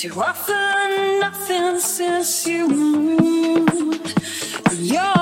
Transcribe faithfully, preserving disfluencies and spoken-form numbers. too often nothing since you moved. You're